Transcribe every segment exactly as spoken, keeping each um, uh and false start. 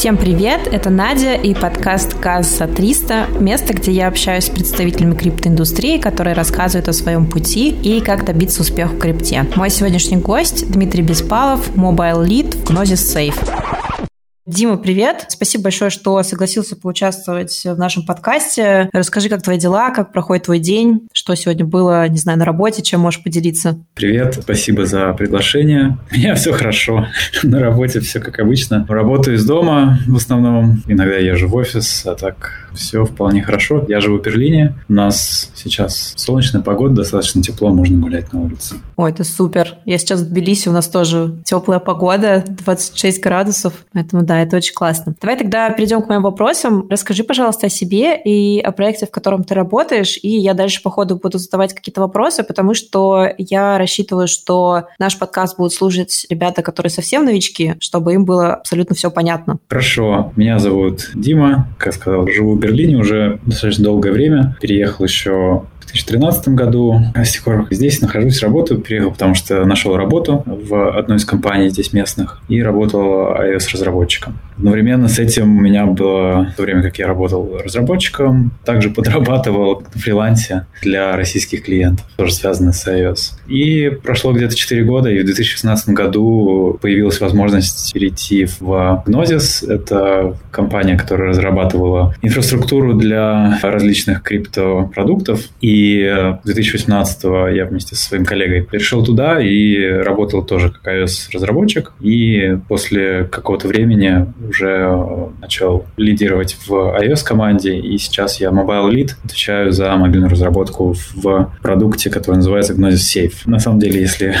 Всем привет, это Надя и подкаст «Каза Триста», место, где я общаюсь с представителями криптоиндустрии, которые рассказывают о своем пути и как добиться успеха в крипте. Мой сегодняшний гость – Дмитрий Беспалов, Mobile Lead в Gnosis Safe. Дима, привет. Спасибо большое, что согласился поучаствовать в нашем подкасте. Расскажи, как твои дела, как проходит твой день, что сегодня было, не знаю, на работе, чем можешь поделиться. Привет, спасибо за приглашение. У меня все хорошо. На работе все как обычно. Работаю из дома в основном. Иногда езжу в офис, а так все вполне хорошо. Я живу в Берлине. У нас сейчас солнечная погода, достаточно тепло, можно гулять на улице. Ой, это супер. Я сейчас в Тбилиси, у нас тоже теплая погода, двадцать шесть градусов, поэтому да, это очень классно. Давай тогда перейдем к моим вопросам. Расскажи, пожалуйста, о себе и о проекте, в котором ты работаешь, и я дальше по ходу буду задавать какие-то вопросы, потому что я рассчитываю, что наш подкаст будут слушать ребята, которые совсем новички, чтобы им было абсолютно все понятно. Хорошо. Меня зовут Дима. Как сказал, живу в Берлине уже достаточно долгое время. Переехал еще в две тысячи тринадцатом году. А с тех пор здесь нахожусь, работаю. Переехал, потому что нашел работу в одной из компаний здесь местных и работал iOS-разработчиком. Одновременно с этим у меня было, в то время как я работал разработчиком, также подрабатывал на фрилансе для российских клиентов, тоже связанных с iOS. И прошло где-то четыре года, и в две тысячи шестнадцатом году появилась возможность перейти в Gnosis. Это компания, которая разрабатывала инфраструктуру для различных криптопродуктов. И И две тысячи восемнадцатого я вместе со своим коллегой перешел туда и работал тоже как iOS-разработчик. И после какого-то времени уже начал лидировать в iOS-команде. И сейчас я Mobile Lead, отвечаю за мобильную разработку в продукте, который называется Gnosis Safe. На самом деле, если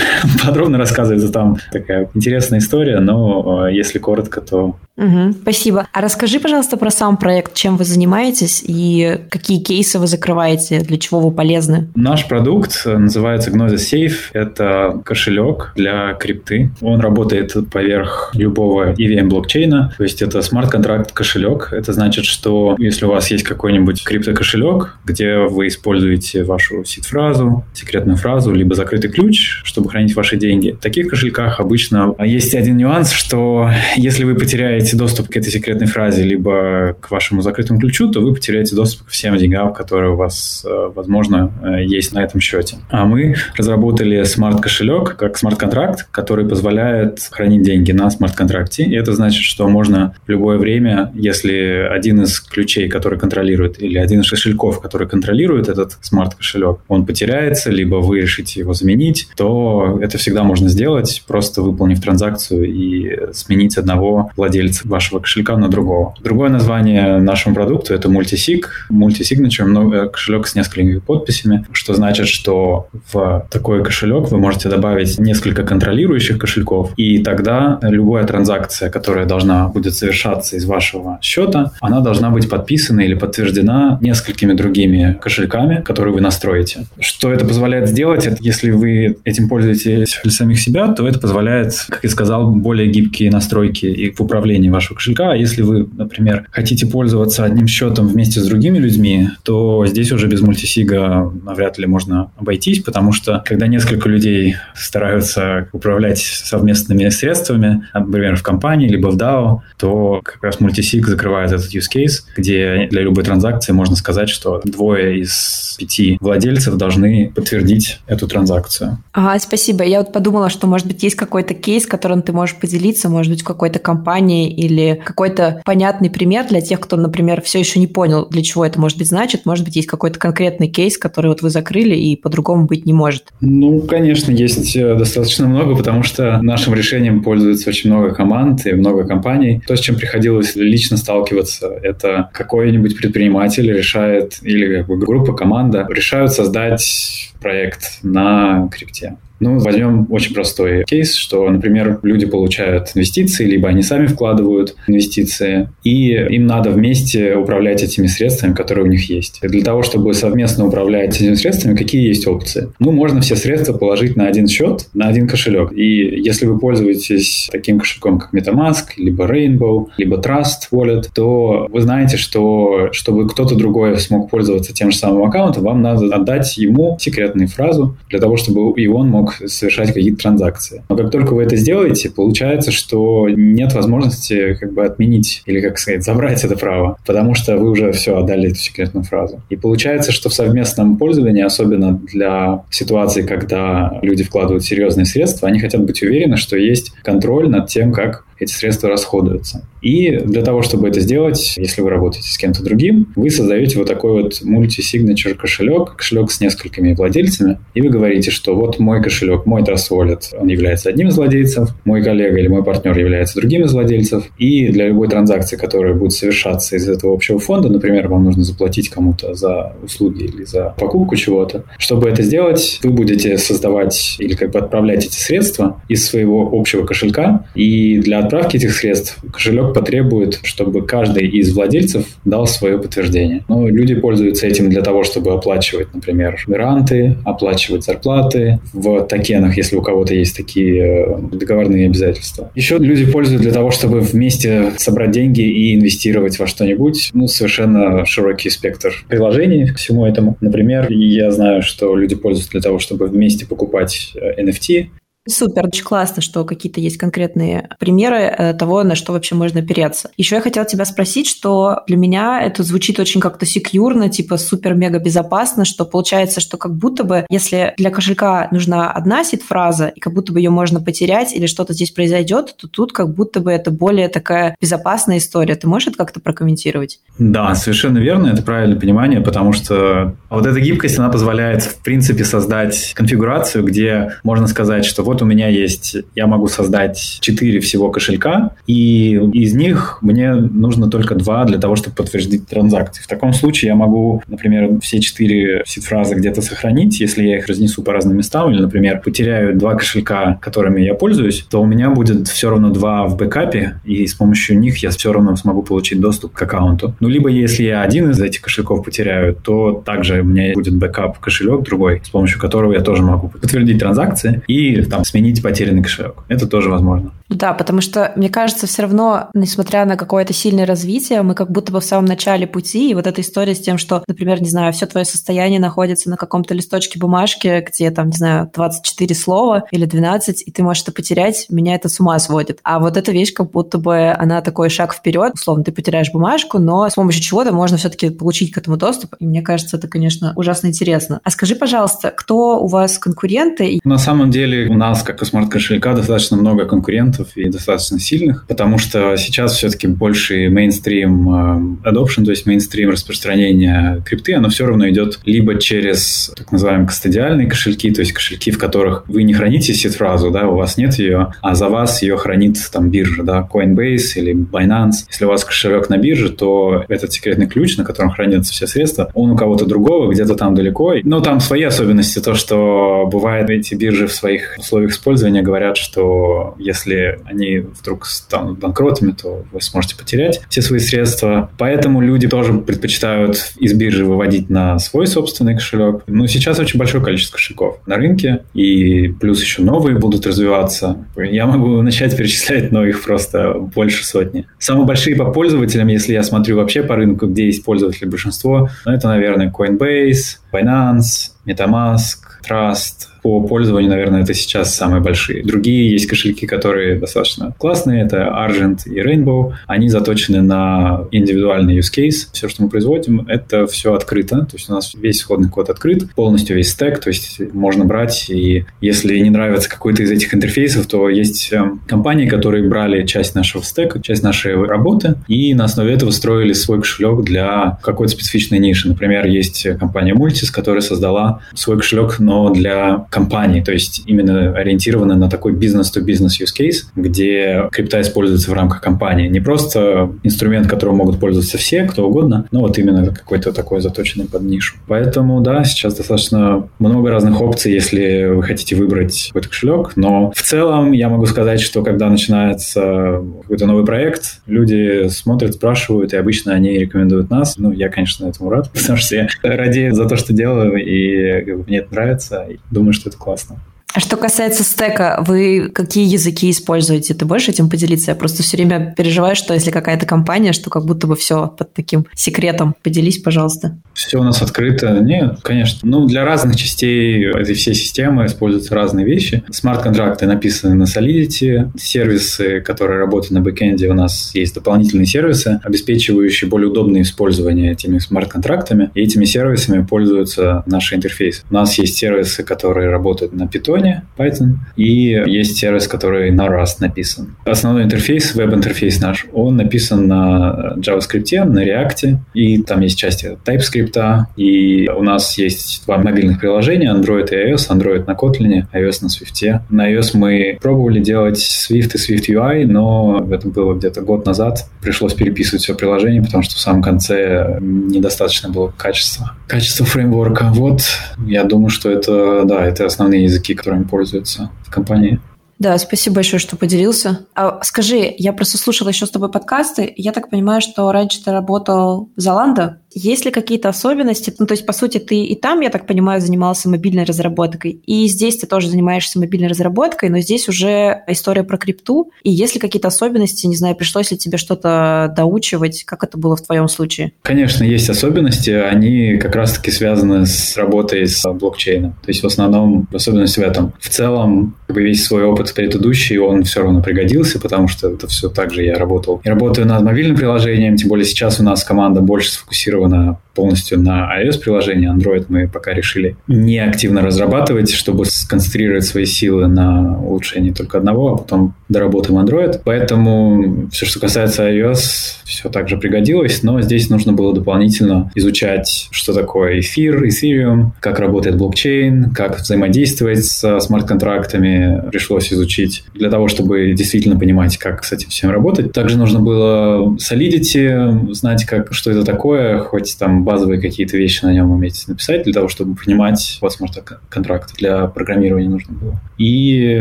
подробно рассказывать, то там такая интересная история, но если коротко, то... Угу, спасибо. А расскажи, пожалуйста, про сам проект, чем вы занимаетесь и какие кейсы вы закрываете, для чего вы полезны? Наш продукт называется Gnosis Safe. Это кошелек для крипты. Он работает поверх любого и ви эм блокчейна, то есть это смарт-контракт кошелек. Это значит, что если у вас есть какой-нибудь крипто-кошелек, где вы используете вашу сид-фразу, секретную фразу, либо закрытый ключ, чтобы хранить ваши деньги. В таких кошельках обычно есть один нюанс, что если вы потеряете доступ к этой секретной фразе либо к вашему закрытому ключу, то вы потеряете доступ ко всем деньгам, которые у вас, возможно, есть на этом счете. А мы разработали смарт-кошелек как смарт-контракт, который позволяет хранить деньги на смарт-контракте. И это значит, что можно в любое время, если один из ключей, который контролирует, или один из кошельков, который контролирует этот смарт-кошелек, он потеряется, либо вы решите его заменить, то это всегда можно сделать, просто выполнив транзакцию и сменить одного владельца вашего кошелька на другого. Другое название нашему продукту — это Multisig. Multisignature — кошелек с несколькими подписями, что значит, что в такой кошелек вы можете добавить несколько контролирующих кошельков, и тогда любая транзакция, которая должна будет совершаться из вашего счета, она должна быть подписана или подтверждена несколькими другими кошельками, которые вы настроите. Что это позволяет сделать? Это, если вы этим пользуетесь для самих себя, то это позволяет, как я сказал, более гибкие настройки и в управлении вашего кошелька. А если вы, например, хотите пользоваться одним счетом вместе с другими людьми, то здесь уже без мультисига навряд ли можно обойтись, потому что когда несколько людей стараются управлять совместными средствами, например, в компании, либо в дао, то как раз мультисиг закрывает этот use case, где для любой транзакции можно сказать, что двое из пяти владельцев должны подтвердить эту транзакцию. Ага, спасибо. Я вот подумала, что, может быть, есть какой-то кейс, которым ты можешь поделиться, может быть, в какой-то компании, или какой-то понятный пример для тех, кто, например, все еще не понял, для чего это может быть значит. Может быть, есть какой-то конкретный кейс, который вот вы закрыли и по-другому быть не может. Ну, конечно, есть достаточно много, потому что нашим решением пользуется очень много команд и много компаний. То, с чем приходилось лично сталкиваться, это какой-нибудь предприниматель решает, или как бы группа, команда решают создать проект на крипте. Ну, возьмем очень простой кейс, что, например, люди получают инвестиции, либо они сами вкладывают инвестиции, и им надо вместе управлять этими средствами, которые у них есть. И для того, чтобы совместно управлять этими средствами, какие есть опции? Ну, можно все средства положить на один счет, на один кошелек. И если вы пользуетесь таким кошельком, как MetaMask, либо Rainbow, либо Trust Wallet, то вы знаете, что чтобы кто-то другой смог пользоваться тем же самым аккаунтом, вам надо отдать ему секретную фразу для того, чтобы и он мог мог совершать какие-то транзакции. Но как только вы это сделаете, получается, что нет возможности как бы отменить или, как сказать, забрать это право, потому что вы уже все отдали эту секретную фразу. И получается, что в совместном пользовании, особенно для ситуации, когда люди вкладывают серьезные средства, они хотят быть уверены, что есть контроль над тем, как эти средства расходуются. И для того, чтобы это сделать, если вы работаете с кем-то другим, вы создаете вот такой вот multi-signature кошелек, кошелек с несколькими владельцами, и вы говорите, что вот мой кошелек, мой Trust Wallet, он является одним из владельцев, мой коллега или мой партнер является другим из владельцев, и для любой транзакции, которая будет совершаться из этого общего фонда, например, вам нужно заплатить кому-то за услуги или за покупку чего-то, чтобы это сделать, вы будете создавать или как бы отправлять эти средства из своего общего кошелька, и для отправки этих средств кошелек потребует, чтобы каждый из владельцев дал свое подтверждение. Но люди пользуются этим для того, чтобы оплачивать, например, гранты, оплачивать зарплаты в токенах, если у кого-то есть такие договорные обязательства. Еще люди пользуются для того, чтобы вместе собрать деньги и инвестировать во что-нибудь. Ну, совершенно широкий спектр приложений к всему этому. Например, я знаю, что люди пользуются для того, чтобы вместе покупать эн эф ти. Супер, очень классно, что какие-то есть конкретные примеры того, на что вообще можно опереться. Еще я хотела тебя спросить, что для меня это звучит очень как-то секьюрно, типа супер-мега безопасно, что получается, что как будто бы, если для кошелька нужна одна сид-фраза, и как будто бы ее можно потерять или что-то здесь произойдет, то тут как будто бы это более такая безопасная история. Ты можешь это как-то прокомментировать? Да, совершенно верно, это правильное понимание, потому что вот эта гибкость, она позволяет, в принципе, создать конфигурацию, где можно сказать, что вот у меня есть, я могу создать четыре всего кошелька, и из них мне нужно только два для того, чтобы подтвердить транзакции. В таком случае я могу, например, все четыре сид-фразы где-то сохранить, если я их разнесу по разным местам, или, например, потеряю два кошелька, которыми я пользуюсь, то у меня будет все равно два в бэкапе, и с помощью них я все равно смогу получить доступ к аккаунту. Ну, либо если я один из этих кошельков потеряю, то также у меня будет бэкап кошелек другой, с помощью которого я тоже могу подтвердить транзакции и там сменить потерянный кошелек. Это тоже возможно. Да, потому что, мне кажется, все равно, несмотря на какое-то сильное развитие, мы как будто бы в самом начале пути, и вот эта история с тем, что, например, не знаю, все твое состояние находится на каком-то листочке бумажки, где там, не знаю, двадцать четыре слова или двенадцать, и ты можешь это потерять, меня это с ума сводит. А вот эта вещь, как будто бы она такой шаг вперед, условно, ты потеряешь бумажку, но с помощью чего-то можно все-таки получить к этому доступ, и мне кажется, это, конечно, ужасно интересно. А скажи, пожалуйста, кто у вас конкуренты? На самом деле, у нас У нас, как у смарт-кошелька, достаточно много конкурентов и достаточно сильных, потому что сейчас все-таки больше мейнстрим adoption, то есть мейнстрим распространения крипты, оно все равно идет либо через так называемые кастодиальные кошельки, то есть кошельки, в которых вы не храните сид-фразу, да, у вас нет ее, а за вас ее хранит там биржа, да, Coinbase или Binance. Если у вас кошелек на бирже, то этот секретный ключ, на котором хранятся все средства, он у кого-то другого, где-то там далеко. Но там свои особенности, то, что бывает эти биржи в своих условиях использования говорят, что если они вдруг станут банкротами, то вы сможете потерять все свои средства. Поэтому люди тоже предпочитают из биржи выводить на свой собственный кошелек. Но сейчас очень большое количество кошельков на рынке, и плюс еще новые будут развиваться. Я могу начать перечислять, но их просто больше сотни. Самые большие по пользователям, если я смотрю вообще по рынку, где есть пользователи большинство, ну, это, наверное, Coinbase, Binance, MetaMask, Trust. По пользованию, наверное, это сейчас самые большие. Другие есть кошельки, которые достаточно классные. Это Argent и Rainbow. Они заточены на индивидуальный use case. Все, что мы производим, это все открыто. То есть у нас весь исходный код открыт, полностью весь стэк. То есть можно брать, и если не нравится какой-то из этих интерфейсов, то есть компании, которые брали часть нашего стэка, часть нашей работы, и на основе этого строили свой кошелек для какой-то специфичной ниши. Например, есть компания Multis, которая создала свой кошелек, но для компании, то есть именно ориентированы на такой бизнес-то-бизнес use case, где крипта используется в рамках компании. Не просто инструмент, которым могут пользоваться все, кто угодно, но вот именно какой-то такой заточенный под нишу. Поэтому, да, сейчас достаточно много разных опций, если вы хотите выбрать какой-то кошелек, но в целом я могу сказать, что когда начинается какой-то новый проект, люди смотрят, спрашивают, и обычно они рекомендуют нас. Ну, я, конечно, этому рад, потому что я радею за то, что делаю, и мне это нравится, и думаю, что это классно. А что касается стека, вы какие языки используете? Ты можешь этим поделиться? Я просто все время переживаю, что если какая-то компания, что как будто бы все под таким секретом. Поделись, пожалуйста. Все у нас открыто. Нет, конечно. Ну, для разных частей этой всей системы используются разные вещи. Смарт-контракты написаны на Solidity. Сервисы, которые работают на бэкенде, у нас есть дополнительные сервисы, обеспечивающие более удобное использование этими смарт-контрактами. И этими сервисами пользуются наши интерфейсы. У нас есть сервисы, которые работают на Python, Python, и есть сервис, который на Rust написан. Основной интерфейс, веб-интерфейс наш, он написан на JavaScript, на React, и там есть части TypeScript, и у нас есть два мобильных приложения, Android и iOS, Android на Kotlin, iOS на Swift. На iOS мы пробовали делать Swift и SwiftUI, но это было где-то год назад. Пришлось переписывать все приложение, потому что в самом конце недостаточно было качества. Качество фреймворка. Вот, я думаю, что это, да, это основные языки, которые которыми пользуются в компании. Да, спасибо большое, что поделился. А скажи, я просто слушала еще с тобой подкасты, я так понимаю, что раньше ты работал в Zalando. Есть ли какие-то особенности? Ну, то есть, по сути, ты и там, я так понимаю, занимался мобильной разработкой, и здесь ты тоже занимаешься мобильной разработкой, но здесь уже история про крипту. И есть ли какие-то особенности? Не знаю, пришлось ли тебе что-то доучивать? Как это было в твоем случае? Конечно, есть особенности. Они как раз-таки связаны с работой с блокчейном. То есть, в основном, особенность в этом. В целом, как бы весь свой опыт предыдущий, он все равно пригодился, потому что это все так же я работал. Я работаю над мобильным приложением, тем более сейчас у нас команда больше сфокусирована полностью на iOS-приложении. Android мы пока решили не активно разрабатывать, чтобы сконцентрировать свои силы на улучшении только одного, а потом доработаем Android. Поэтому все, что касается iOS, все так же пригодилось, но здесь нужно было дополнительно изучать, что такое эфир, Ethereum, как работает блокчейн, как взаимодействовать со смарт-контрактами. Пришлось изучить для того, чтобы действительно понимать, как с этим всем работать. Также нужно было Solidity, знать, как, что это такое, хоть там базовые какие-то вещи на нем уметь написать, для того, чтобы понимать, вот смарт-контракт для программирования нужно было. И,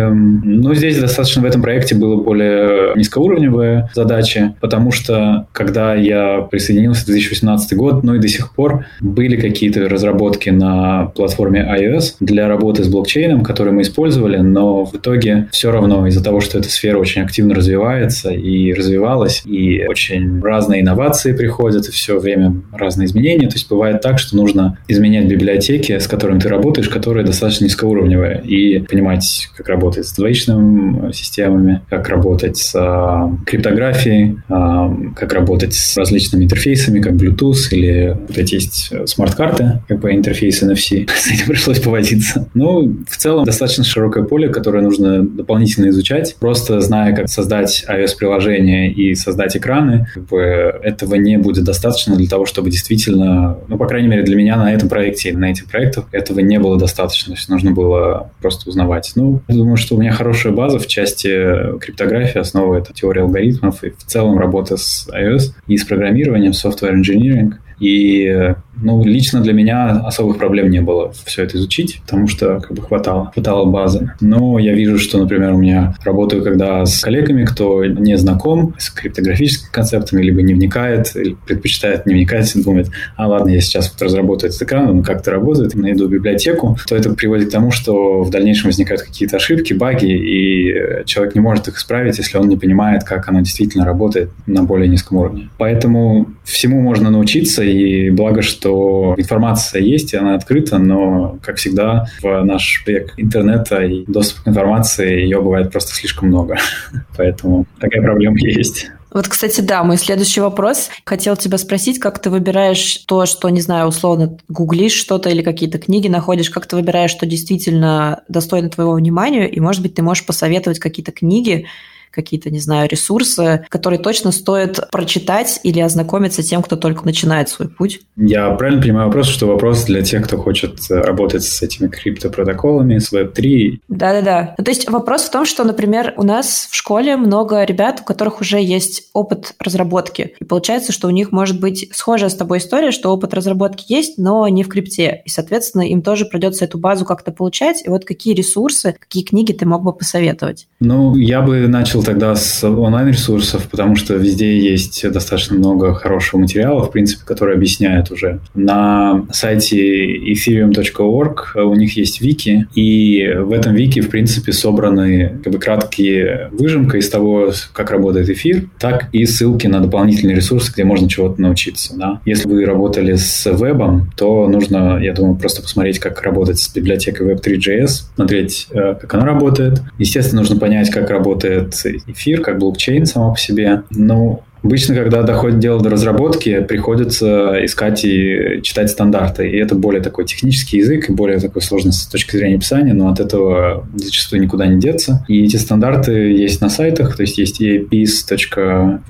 ну, здесь достаточно в этом проекте было более низкоуровневые задачи, потому что, когда я присоединился в две тысячи восемнадцатый год, ну и до сих пор были какие-то разработки на платформе iOS для работы с блокчейном, которые мы использовали, но в итоге все равно из-за того, что эта сфера очень активно развивается и развивалась, и очень разные инновации приходят, и все время разные изменения. То есть бывает так, что нужно изменять библиотеки, с которыми ты работаешь, которые достаточно низкоуровневые, и понимать, как работать с двоичными системами, как работать с а, криптографией, а, как работать с различными интерфейсами, как Bluetooth, или вот эти есть смарт-карты, как бы интерфейс эн эф си. С этим пришлось повозиться. Ну, в целом, достаточно широкое поле, которое нужно дополнительно изучать. Просто зная, как создать iOS-приложение и создать экраны, как бы этого не будет достаточно для того, чтобы действительно, ну, по крайней мере, для меня на этом проекте или на этих проектах этого не было достаточно. То есть нужно было просто узнавать. Ну, я думаю, что у меня хорошая база в части криптографии, основа — это теория алгоритмов и в целом работа с iOS и с программированием, software engineering. И, ну, лично для меня особых проблем не было все это изучить, потому что как бы хватало, хватало базы. Но я вижу, что, например, у меня работаю когда с коллегами, кто не знаком с криптографическими концептами, либо не вникает, или предпочитает не вникать, думает, а ладно, я сейчас вот разработаю этот экран, он как-то работает, найду библиотеку, то это приводит к тому, что в дальнейшем возникают какие-то ошибки, баги, и человек не может их исправить, если он не понимает, как оно действительно работает на более низком уровне. Поэтому всему можно научиться. И благо, что информация есть, и она открыта, но, как всегда, в наш век интернета и доступ к информации, ее бывает просто слишком много. Поэтому такая проблема есть. Вот, кстати, да, мой следующий вопрос. Хотел тебя спросить, как ты выбираешь то, что, не знаю, условно, гуглишь что-то или какие-то книги находишь, как ты выбираешь, что действительно достойно твоего внимания, и, может быть, ты можешь посоветовать какие-то книги, какие-то, не знаю, ресурсы, которые точно стоит прочитать или ознакомиться тем, кто только начинает свой путь? Я правильно понимаю вопрос, что вопрос для тех, кто хочет работать с этими криптопротоколами, с веб три? Да-да-да. Ну, то есть вопрос в том, что, например, у нас в школе много ребят, у которых уже есть опыт разработки. И получается, что у них может быть схожая с тобой история, что опыт разработки есть, но не в крипте. И, соответственно, им тоже придется эту базу как-то получать. И вот какие ресурсы, какие книги ты мог бы посоветовать? Ну, я бы начал начал тогда с онлайн-ресурсов, потому что везде есть достаточно много хорошего материала, в принципе, который объясняет уже. На сайте эфириум точка орг у них есть вики, и в этом вики, в принципе, собраны как бы краткие выжимки из того, как работает эфир, так и ссылки на дополнительные ресурсы, где можно чего-то научиться. Да? Если вы работали с вебом, то нужно, я думаю, просто посмотреть, как работать с библиотекой веб три точка джей эс, смотреть, как она работает. Естественно, нужно понять, как работает эфир, как блокчейн само по себе. Но обычно, когда доходит дело до разработки, приходится искать и читать стандарты. И это более такой технический язык, и более такой сложный с точки зрения писания, но от этого зачастую никуда не деться. И эти стандарты есть на сайтах, то есть есть и эй пи ай эс.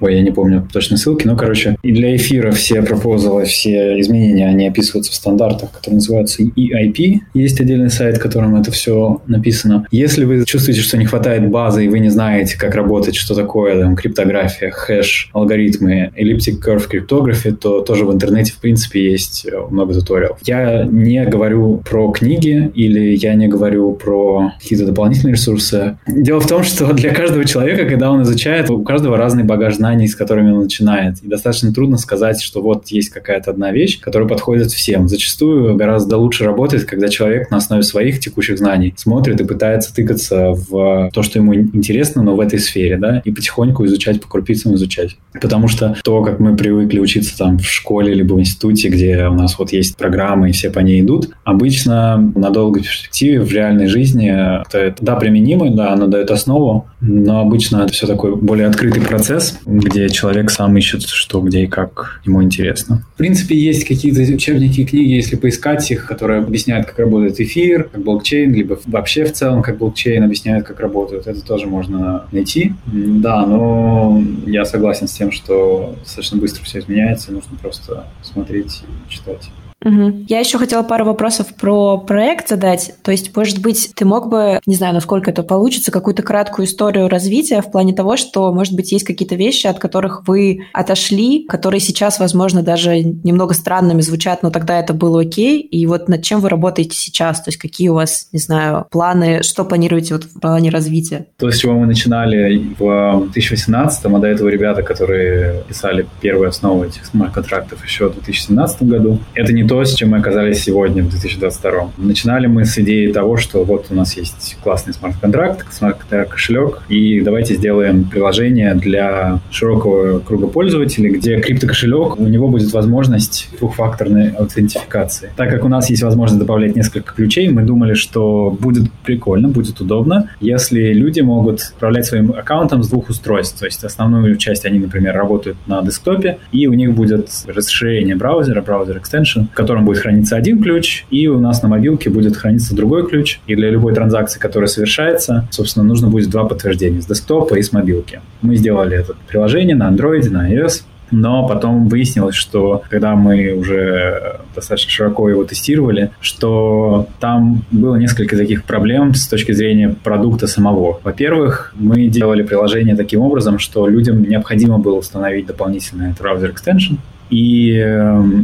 Ой, я не помню точно ссылки, но, короче, и для эфира все пропозалы, все изменения, они описываются в стандартах, которые называются и ай пи. Есть отдельный сайт, в котором это все написано. Если вы чувствуете, что не хватает базы, и вы не знаете, как работать, что такое там, криптография, хэш, алгоритмы Elliptic Curve Cryptography, то тоже в интернете, в принципе, есть много туториалов. Я не говорю про книги или я не говорю про какие-то дополнительные ресурсы. Дело в том, что для каждого человека, когда он изучает, у каждого разный багаж знаний, с которыми он начинает. И достаточно трудно сказать, что вот есть какая-то одна вещь, которая подходит всем. Зачастую гораздо лучше работает, когда человек на основе своих текущих знаний смотрит и пытается тыкаться в то, что ему интересно, но в этой сфере, да, и потихоньку изучать, по крупицам изучать. Потому что то, как мы привыкли учиться там в школе либо в институте, где у нас вот есть программы и все по ней идут, обычно на долгой перспективе в реальной жизни это, да, применимо, да, оно дает основу, но обычно это все такой более открытый процесс, где человек сам ищет, что, где и как ему интересно. В принципе, есть какие-то учебники и книги, если поискать их, которые объясняют, как работает эфир, как блокчейн, либо вообще в целом, как блокчейн объясняет, как работают. Это тоже можно найти. Да, но я согласен с тем, что достаточно быстро все изменяется, нужно просто смотреть и читать. Угу. Я еще хотела пару вопросов про проект задать. То есть, может быть, ты мог бы, не знаю, насколько это получится, какую-то краткую историю развития в плане того, что, может быть, есть какие-то вещи, от которых вы отошли, которые сейчас, возможно, даже немного странными звучат, но тогда это было окей. И вот над чем вы работаете сейчас? То есть, какие у вас, не знаю, планы, что планируете вот в плане развития? То, с чего мы начинали в две тысячи восемнадцатом, а до этого ребята, которые писали первые основы этих смарт-контрактов еще в две тысячи семнадцатом году, это не то, с чем мы оказались сегодня, в две тысячи двадцать втором. Начинали мы с идеи того, что вот у нас есть классный смарт-контракт, смарт-контракт-кошелек, и давайте сделаем приложение для широкого круга пользователей, где крипто-кошелек, у него будет возможность двухфакторной аутентификации. Так как у нас есть возможность добавлять несколько ключей, мы думали, что будет прикольно, будет удобно, если люди могут управлять своим аккаунтом с двух устройств. То есть основную часть они, например, работают на десктопе, и у них будет расширение браузера, браузер-экстеншн, в котором будет храниться один ключ, и у нас на мобилке будет храниться другой ключ. И для любой транзакции, которая совершается, собственно, нужно будет два подтверждения с десктопа и с мобилки. Мы сделали это приложение на Android, на iOS. Но потом выяснилось, что когда мы уже достаточно широко его тестировали, что там было несколько таких проблем с точки зрения продукта самого. Во-первых, мы делали приложение таким образом, что людям необходимо было установить дополнительный браузер экстеншн. И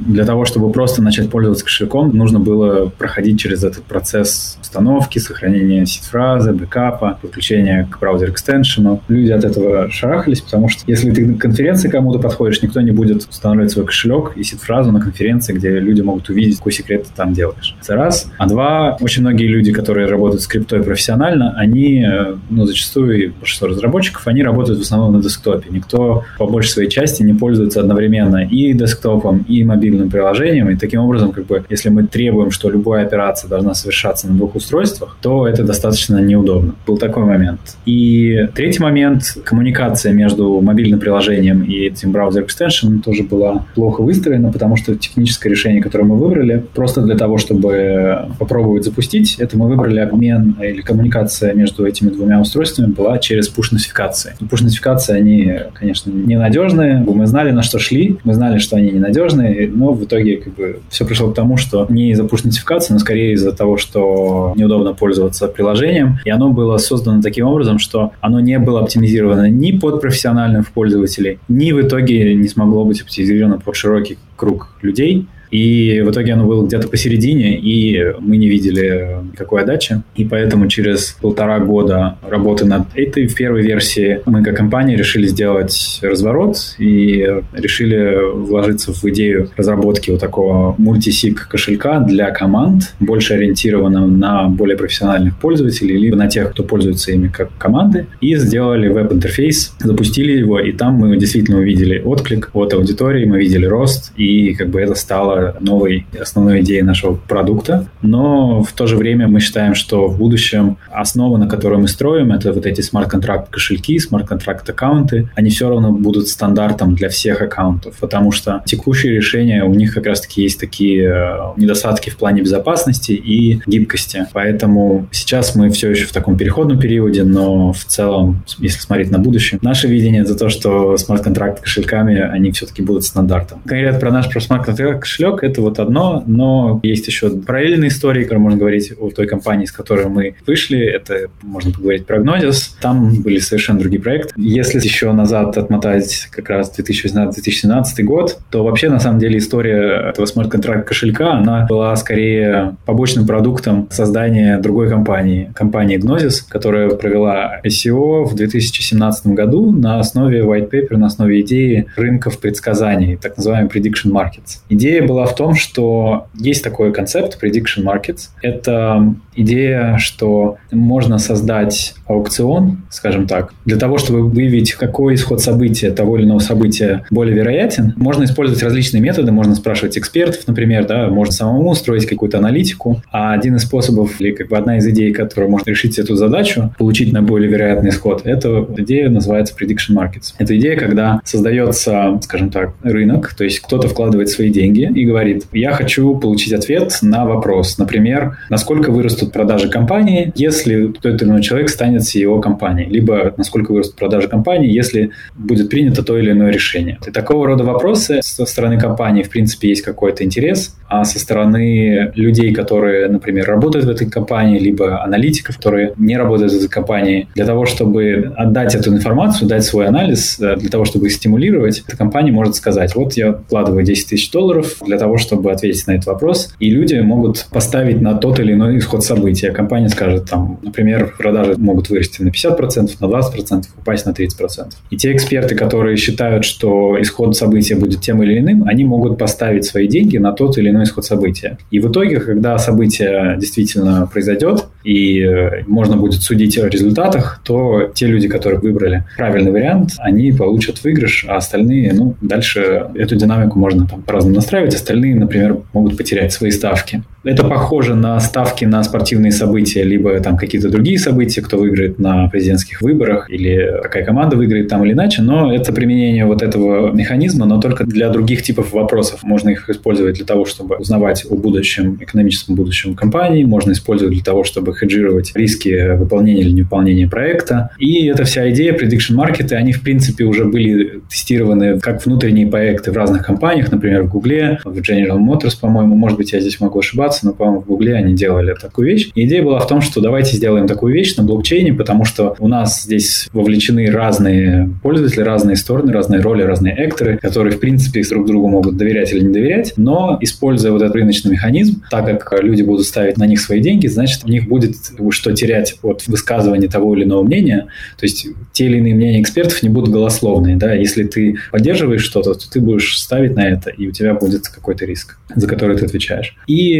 для того, чтобы просто начать пользоваться кошельком, нужно было проходить через этот процесс установки, сохранения сид-фразы, бэкапа, подключения к браузер-экстеншену. Люди от этого шарахались, потому что если ты на конференции кому-то подходишь, никто не будет устанавливать свой кошелек и сид-фразу на конференции, где люди могут увидеть, какой секрет ты там делаешь. Это раз. А два, очень многие люди, которые работают с криптой профессионально, они, ну, зачастую, большинство разработчиков, они работают в основном на десктопе. Никто по большей своей части не пользуется одновременно и десктопом, и мобильным приложением. И таким образом, как бы, если мы требуем, что любая операция должна совершаться на двух устройствах, то это достаточно неудобно. Был такой момент. И третий момент, коммуникация между мобильным приложением и этим браузер-экстеншеном тоже была плохо выстроена, потому что техническое решение, которое мы выбрали, просто для того, чтобы попробовать запустить, это мы выбрали обмен или коммуникация между этими двумя устройствами была через пуш-нотификации. Пуш-нотификации, они, конечно, ненадежные. Мы знали, на что шли, мы знали, что они ненадежные, но в итоге как бы все пришло к тому, что не из-за пуш-нотификации, но скорее из-за того, что неудобно пользоваться приложением, и оно было создано таким образом, что оно не было оптимизировано ни под профессиональных пользователей, ни в итоге не смогло быть оптимизировано под широкий круг людей. И в итоге оно было где-то посередине, и мы не видели никакой отдачи. И поэтому через полтора года работы над этой первой версией мы как компания решили сделать разворот и решили вложиться в идею разработки вот такого мультисиг кошелька для команд, больше ориентированного на более профессиональных пользователей, либо на тех, кто пользуется ими как команды. И сделали веб-интерфейс, запустили его, и там мы действительно увидели отклик от аудитории, мы видели рост, и как бы это стало новой основной идеей нашего продукта. Но в то же время мы считаем, что в будущем основа, на которую мы строим, это вот эти смарт-контракт-кошельки, смарт-контракт-аккаунты, они все равно будут стандартом для всех аккаунтов, потому что текущие решения, у них как раз-таки есть такие недостатки в плане безопасности и гибкости. Поэтому сейчас мы все еще в таком переходном периоде, но в целом, если смотреть на будущее, наше видение за то, что смарт-контракты кошельками, они все-таки будут стандартом. Конкретно про наш про смарт-контракт кошелек, это вот одно, но есть еще параллельные истории, которые можно говорить о той компании, с которой мы вышли. Это можно поговорить про Gnosis. Там были совершенно другие проекты. Если еще назад отмотать как раз две тысячи шестнадцатый - две тысячи семнадцатый год, то вообще на самом деле история этого смарт-контракта кошелька, она была скорее побочным продуктом создания другой компании, компании Gnosis, которая провела ай си о в две тысячи семнадцатом году на основе white paper, на основе идеи рынков предсказаний, так называемый prediction markets. Идея была в том, что есть такой концепт prediction markets. Это идея, что можно создать аукцион, скажем так, для того, чтобы выявить, какой исход события, того или иного события более вероятен. Можно использовать различные методы, можно спрашивать экспертов, например, да, можно самому строить какую-то аналитику. А один из способов, или как бы одна из идей, которая может решить эту задачу, получить наиболее вероятный исход, эта идея называется prediction markets. Это идея, когда создается, скажем так, рынок, то есть кто-то вкладывает свои деньги и говорит, я хочу получить ответ на вопрос, например, насколько вырастут продажи компании, если тот или иной человек станет си и о компании, либо насколько вырастут продажи компании, если будет принято то или иное решение. И такого рода вопросы со стороны компании, в принципе, есть какой-то интерес, а со стороны людей, которые, например, работают в этой компании, либо аналитиков, которые не работают в этой компании, для того, чтобы отдать эту информацию, дать свой анализ, для того, чтобы их стимулировать, эта компания может сказать, вот я вкладываю десять тысяч долларов для того, чтобы ответить на этот вопрос, и люди могут поставить на тот или иной исход события. Компания скажет, там, например, продажи могут вырасти на пятьдесят процентов, на двадцать процентов, упасть на тридцать процентов. И те эксперты, которые считают, что исход события будет тем или иным, они могут поставить свои деньги на тот или иной исход события. И в итоге, когда событие действительно произойдет, и можно будет судить о результатах, то те люди, которые выбрали правильный вариант, они получат выигрыш, а остальные, ну, дальше эту динамику можно там по-разному настраивать, остальные, например, могут потерять свои ставки. Это похоже на ставки на спортивные события, либо там какие-то другие события, кто выиграет на президентских выборах, или какая команда выиграет там или иначе, но это применение вот этого механизма, но только для других типов вопросов. Можно их использовать для того, чтобы узнавать о будущем, экономическом будущем компании, можно использовать для того, чтобы хеджировать риски выполнения или невыполнения проекта. И эта вся идея, prediction-маркеты, они в принципе уже были тестированы как внутренние проекты в разных компаниях, например, в Гугле, в General Motors, по-моему, может быть, я здесь могу ошибаться, но, по-моему, в Гугле они делали такую вещь. И идея была в том, что давайте сделаем такую вещь на блокчейне, потому что у нас здесь вовлечены разные пользователи, разные стороны, разные роли, разные экторы, которые, в принципе, друг другу могут доверять или не доверять, но, используя вот этот рыночный механизм, так как люди будут ставить на них свои деньги, значит, у них будет что терять от высказывания того или иного мнения, то есть те или иные мнения экспертов не будут голословные, да, если ты поддерживаешь что-то, то ты будешь ставить на это, и у тебя будет какой-то риск, за который ты отвечаешь. И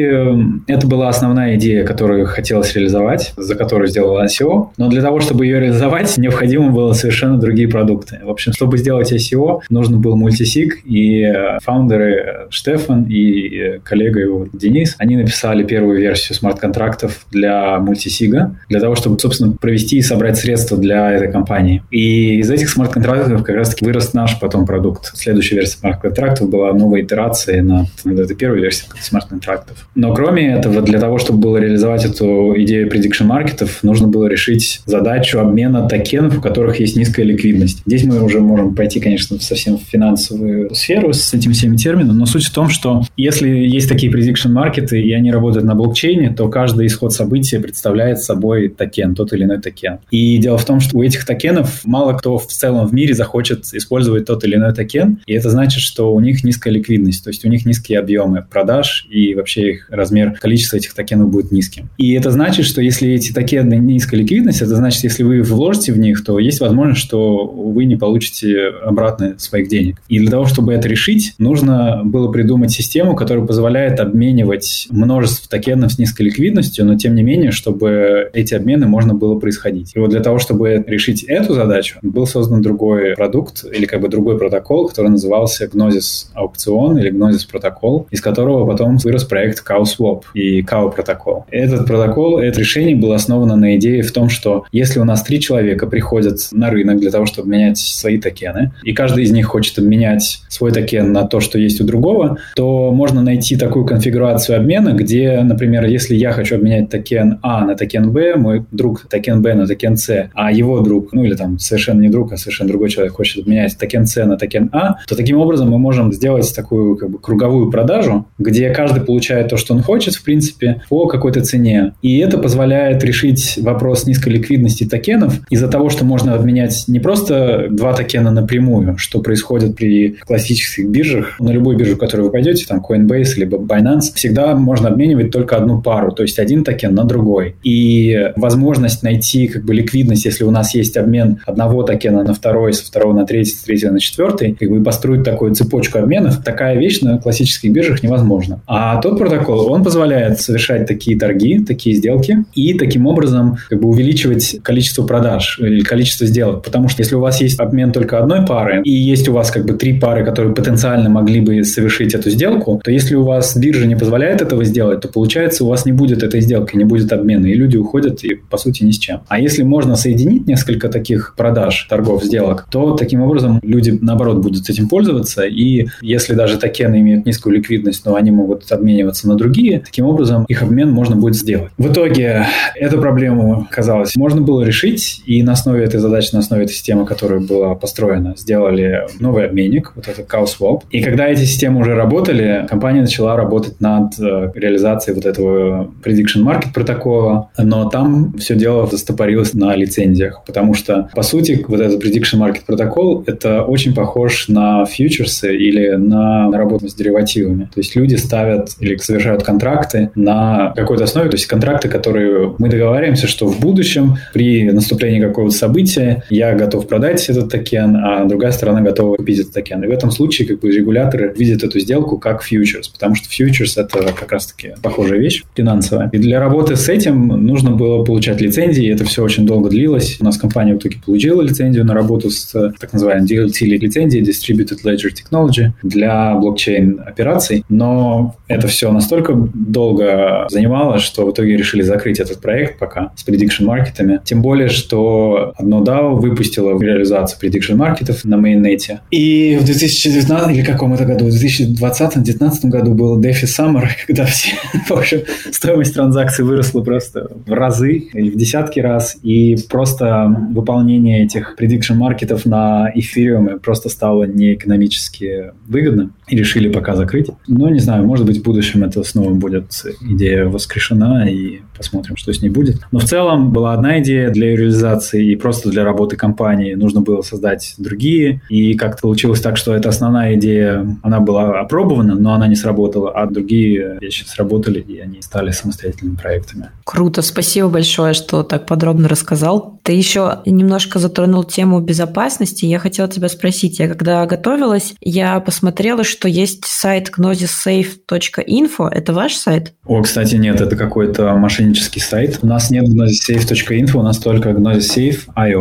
это была основная идея, которую хотелось реализовать, за которую сделала ай си о. Но для того, чтобы ее реализовать, необходимо было совершенно другие продукты. В общем, чтобы сделать ай си о, нужен был мультисиг, и фаундеры Штефан и коллега его Денис, они написали первую версию смарт-контрактов для мультисига, для того, чтобы, собственно, провести и собрать средства для этой компании. И из этих смарт-контрактов как раз-таки вырос наш потом продукт. Следующая версия смарт-контрактов была новой итерацией над этой первой версией смарт-контрактов. Но кроме этого, для того, чтобы было реализовать эту идею prediction-маркетов, нужно было решить задачу обмена токенов, у которых есть низкая ликвидность. Здесь мы уже можем пойти, конечно, совсем в финансовую сферу с этим всеми термином, но суть в том, что если есть такие prediction-маркеты, и они работают на блокчейне, то каждый исход события представляет собой токен, тот или иной токен. И дело в том, что у этих токенов мало кто в целом в мире захочет использовать тот или иной токен, и это значит, что у них низкая ликвидность, то есть у них низкие объемы продаж, и вообще их размер, количество этих токенов будет низким. И это значит, что если эти токены низкая ликвидность, это значит, если вы вложите в них, то есть возможность, что вы не получите обратно своих денег. И для того, чтобы это решить, нужно было придумать систему, которая позволяет обменивать множество токенов с низкой ликвидностью, но тем не менее, чтобы эти обмены можно было происходить. И вот для того, чтобы решить эту задачу, был создан другой продукт или как бы другой протокол, который назывался Gnosis аукцион или Gnosis протокол, из которого потом вырос проект CowSwap и Cow протокол. Этот протокол, это решение было основано на идее в том, что если у нас три человека приходят на рынок для того, чтобы менять свои токены, и каждый из них хочет обменять свой токен на то, что есть у другого, то можно найти такую конфигурацию обмена, где, например, если я хочу обменять токен А на токен Б, мой друг токен Б на токен С, а его друг, ну или там совершенно не друг, а совершенно другой человек хочет обменять токен С на токен А, то таким образом мы можем сделать такую как бы круговую продажу, где каждый получает то, что он хочет, в принципе, по какой-то цене. И это позволяет решить вопрос низкой ликвидности токенов из-за того, что можно обменять не просто два токена напрямую, что происходит при классических биржах. На любую биржу, в которую вы пойдете, там Coinbase либо Binance, всегда можно обменивать только одну пару, то есть один токен на другой. И возможность найти как бы ликвидность, если у нас есть обмен одного токена на второй, со второго на третий, с третьего на четвертый, как бы построить такую цепочку обменов, такая вещь на классических биржах невозможна. А тот протокол, он позволяет совершать такие торги, такие сделки и таким образом как бы увеличивать количество продаж или количество сделок, потому что если у вас есть обмен только одной пары и есть у вас как бы три пары, которые потенциально могли бы совершить эту сделку, то если у вас биржа не позволяет этого сделать, то получается у вас не будет этой сделки, не будет обмена, и люди уходят и по сути ни с чем. А если можно соединить несколько таких продаж, торгов, сделок, то таким образом люди наоборот будут этим пользоваться, и если даже токены имеют низкую ликвидность, но они могут обмениваться на другие, таким образом их обмен можно будет сделать. В итоге эту проблему, казалось, можно было решить, и на основе этой задачи, на основе этой системы, которая была построена, сделали новый обменник, вот этот CowSwap. И когда эти системы уже работали, компания начала работать над реализацией вот этого prediction market протокола, но там все дело застопорилось на лицензиях, потому что, по сути, вот этот prediction market протокол, это очень похож на фьючерсы или на работу с деривативами. То есть люди ставят или совершают контракты на какой-то основе, то есть контракты, которые мы договариваемся, что в будущем при наступлении какого-то события я готов продать этот токен, а другая сторона готова купить этот токен. И в этом случае как бы регуляторы видят эту сделку как фьючерс, потому что фьючерс — это как раз-таки похожая вещь финансовая. И для работы с этим нужно было получать лицензии, и это все очень долго длилось. У нас компания в итоге получила лицензию на работу с так называемой ди эл ти лицензией, Distributed Ledger Technology, для блокчейн-операций, но это все настолько долго занимало, что в итоге решили закрыть этот проект пока с prediction-маркетами. Тем более, что одно дао выпустило реализацию prediction-маркетов на мейннете. И в две тысячи девятнадцатом или каком это году, в две тысячи двадцатом-две тысячи девятнадцатом году был DeFi Summer, когда все, в общем, стоимость транзакций выросла просто в разы или в десятки раз, и просто выполнение этих prediction-маркетов на Ethereum просто стало неэкономически выгодно, и решили пока закрыть. Но не знаю, может быть, в будущем это снова будет идея воскрешена, и посмотрим, что с ней будет. Но в целом была одна идея для реализации, и просто для работы компании нужно было создать другие. И как-то получилось так, что эта основная идея, она была опробована, но она не сработала, а другие вещи сработали, и они стали самостоятельными проектами. Круто, спасибо большое, что так подробно рассказал. Ты еще немножко затронул тему безопасности. Я хотела тебя спросить, я когда готовилась, я посмотрела, что есть сайт gnosis safe точка info. Это ваш сайт? О, кстати, нет, это какой-то мошеннический сайт. У нас нет gnosis safe точка info, у нас только gnosis safe точка ай